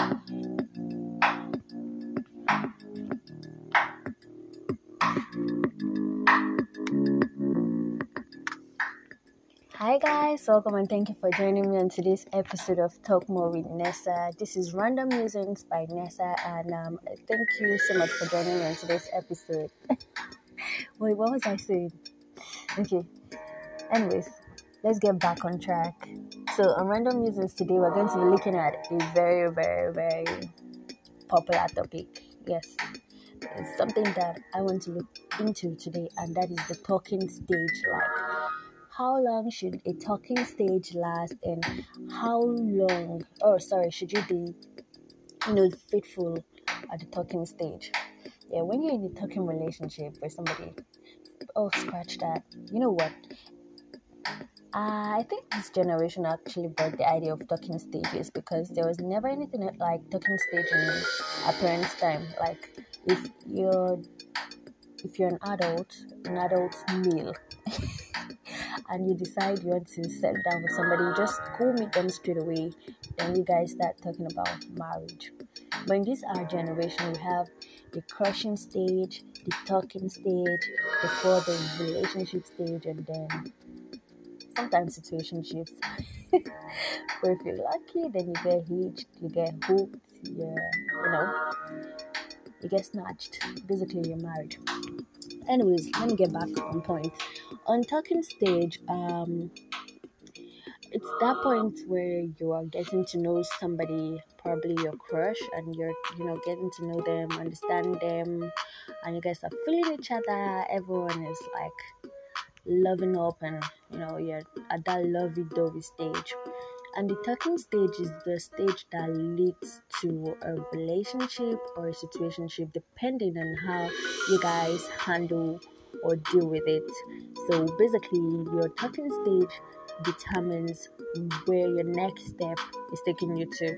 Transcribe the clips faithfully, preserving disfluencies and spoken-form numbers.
Hi guys, welcome and thank you for joining me on today's episode of Talk More with Nessa. This is Random Musings by Nessa, and um, thank you so much for joining me on today's episode. Wait, what was I saying? Okay, anyways, let's get back on track. So on Random Musings today, we're going to be looking at a very, very, very popular topic. Yes, it's something that I want to look into today, and that is the talking stage, like how long should a talking stage last, and how long, or sorry, should you be, you know, faithful at the talking stage? Yeah, when you're in a talking relationship with somebody, oh, scratch that. You know what? I think this generation actually brought the idea of talking stages, because there was never anything like talking stage in our parents' time. Like, if you're, if you're an adult, an adult male, and you decide you want to sit down with somebody, you just go meet them straight away, then you guys start talking about marriage. But in this our generation, we have the crushing stage, the talking stage, before the relationship stage, and then sometimes situationships. But if you're lucky, then you get hitched, you get hooked, you, you know, you get snatched. Basically, you're married. Anyways, let me get back on point. On talking stage, um, it's that point where you are getting to know somebody, probably your crush, and you're, you know, getting to know them, understand them, and you guys are feeling each other. Everyone is like loving up, and you know, you're at that lovey-dovey stage. And the talking stage is the stage that leads to a relationship or a situationship, depending on how you guys handle or deal with it. So basically, your talking stage determines where your next step is taking you to,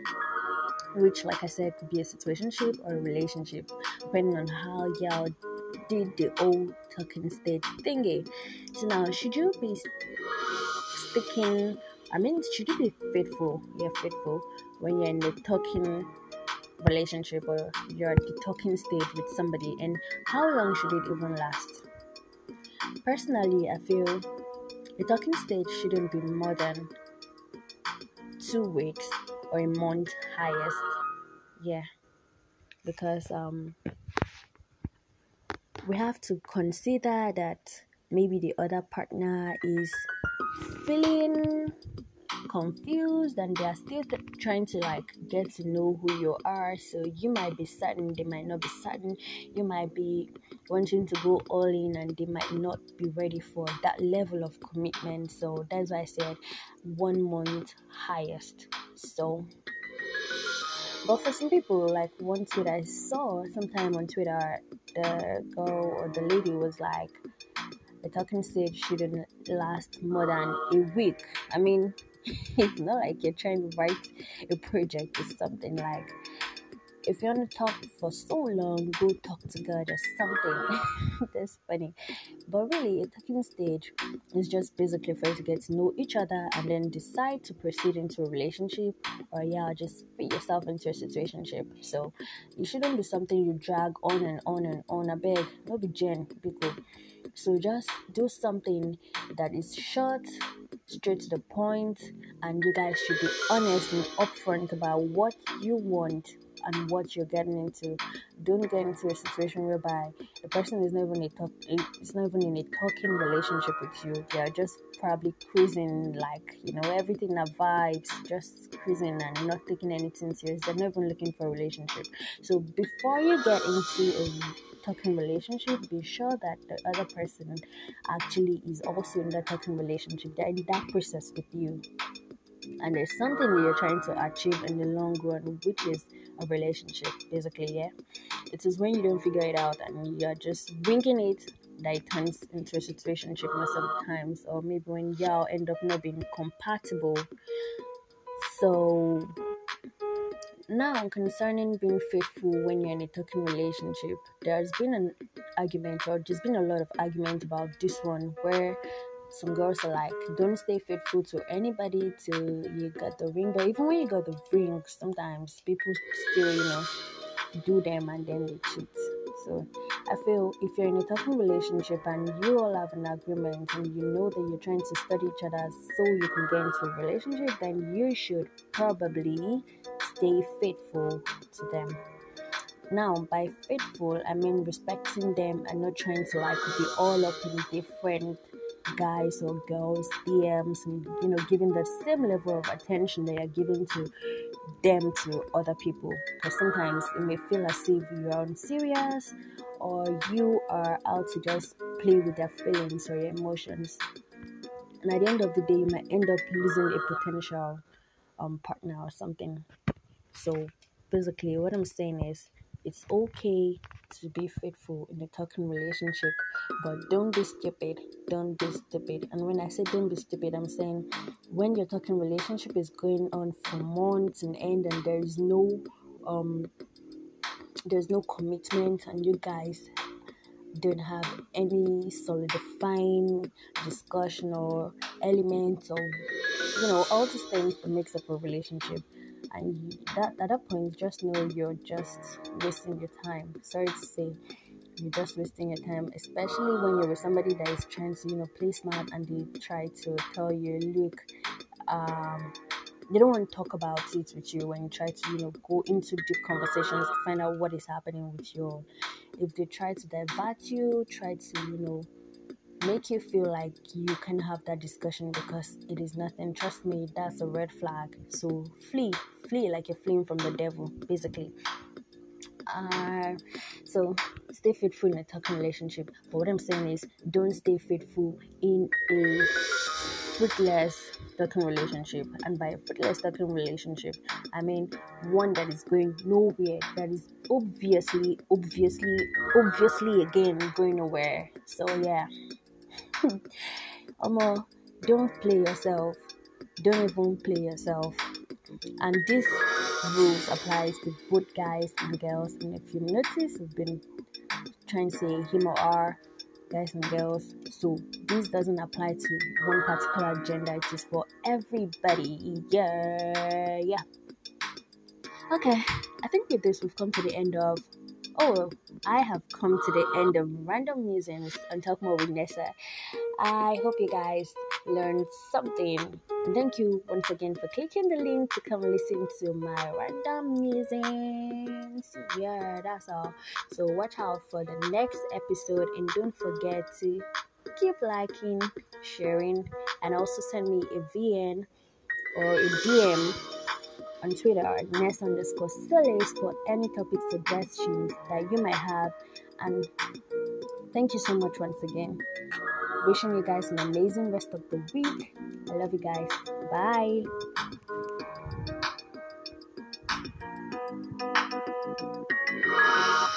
which, like I said, could be a situationship or a relationship, depending on how y'all did the old talking stage thingy. So now, should you be sticking... I mean, should you be faithful? You're faithful when you're in the talking relationship, or you're at the talking stage with somebody, and how long should it even last? Personally, I feel the talking stage shouldn't be more than two weeks or a month highest. Yeah, because um, we have to consider that maybe the other partner is feeling confused, and they are still trying to like get to know who you are. So you might be certain, they might not be certain. You might be wanting to go all in, and they might not be ready for that level of commitment. So that's why I said one month highest. So, but for some people, like one tweet I saw sometime on Twitter, the girl or the lady was like, the talking stage shouldn't last more than a week. I mean, it's not like you're trying to write a project or something. Like, if you want to talk for so long, go talk to God or something. That's funny. But really, a talking stage is just basically for you to get to know each other, and then decide to proceed into a relationship, or yeah, just fit yourself into a situationship. So it shouldn't be something you drag on and on and on. I beg, no be Jen, be cool. So just do something that is short, straight to the point, and you guys should be honest and upfront about what you want and what you're getting into. Don't get into a situation whereby the person is not even a talk, it's not even in a talking relationship with you. They are just probably cruising, like, you know, everything that vibes, just cruising and not taking anything serious. They're not even looking for a relationship. So before you get into a talking relationship, be sure that the other person actually is also in that talking relationship. They're in that process with you, and there's something you're trying to achieve in the long run, which is a relationship, basically. Yeah, it is when you don't figure it out and you're just winking it that it turns into a situationship most of the times, or maybe when y'all end up not being compatible. So now, concerning being faithful when you're in a talking relationship, there's been an argument, or there's been a lot of argument about this one, where some girls are like, don't stay faithful to anybody till you got the ring. But even when you got the ring, sometimes people still, you know, do them and then they cheat. So I feel if you're in a toxic relationship and you all have an agreement and you know that you're trying to study each other so you can get into a relationship, then you should probably stay faithful to them. Now, by faithful, I mean respecting them and not trying to like be all up in different guys or girls' D Ms and, you know, giving the same level of attention they are giving to them to other people. Because sometimes it may feel as if you're unserious or you are out to just play with their feelings or your emotions. And at the end of the day, you might end up losing a potential um, partner or something. So basically, what I'm saying is, it's okay to be faithful in a toxic relationship, but don't be stupid. Don't be stupid. And when I say don't be stupid, I'm saying when your toxic relationship is going on for months and end, and there is no, um, there's no commitment, and you guys don't have any solidifying discussion or elements or, you know, all these things that makes up a relationship. And that, at that point, just know you're just wasting your time. Sorry to say, you're just wasting your time, especially when you're with somebody that is trying to, you know, play smart, and they try to tell you, look, um, they don't want to talk about it with you when you try to, you know, go into deep conversations to find out what is happening with you. If they try to divert you, try to, you know, make you feel like you can have that discussion because it is nothing. Trust me, that's a red flag. So flee, flee like you're fleeing from the devil, basically. Uh, so stay faithful in a toxic relationship. But what I'm saying is, don't stay faithful in a fruitless toxic relationship. And by a fruitless toxic relationship, I mean one that is going nowhere, that is obviously, obviously, obviously again going nowhere. So yeah. Omo, don't play yourself. Don't even play yourself. And this rule applies to both guys and girls. And if you notice, we've been trying to say him or her, guys and girls. So this doesn't apply to one particular gender. It is for everybody. Yeah, yeah. Okay, I think with this we've come to the end of. Oh, I have come to the end of Random Musings and Talk More with Nessa. I hope you guys learned something. And thank you once again for clicking the link to come listen to my Random Musings. Yeah, that's all. So watch out for the next episode, and don't forget to keep liking, sharing, and also send me a V N or a D M on Twitter at Ness underscore solace for any topic suggestions that you might have. And thank you so much once again. Wishing you guys an amazing rest of the week. I love you guys. Bye.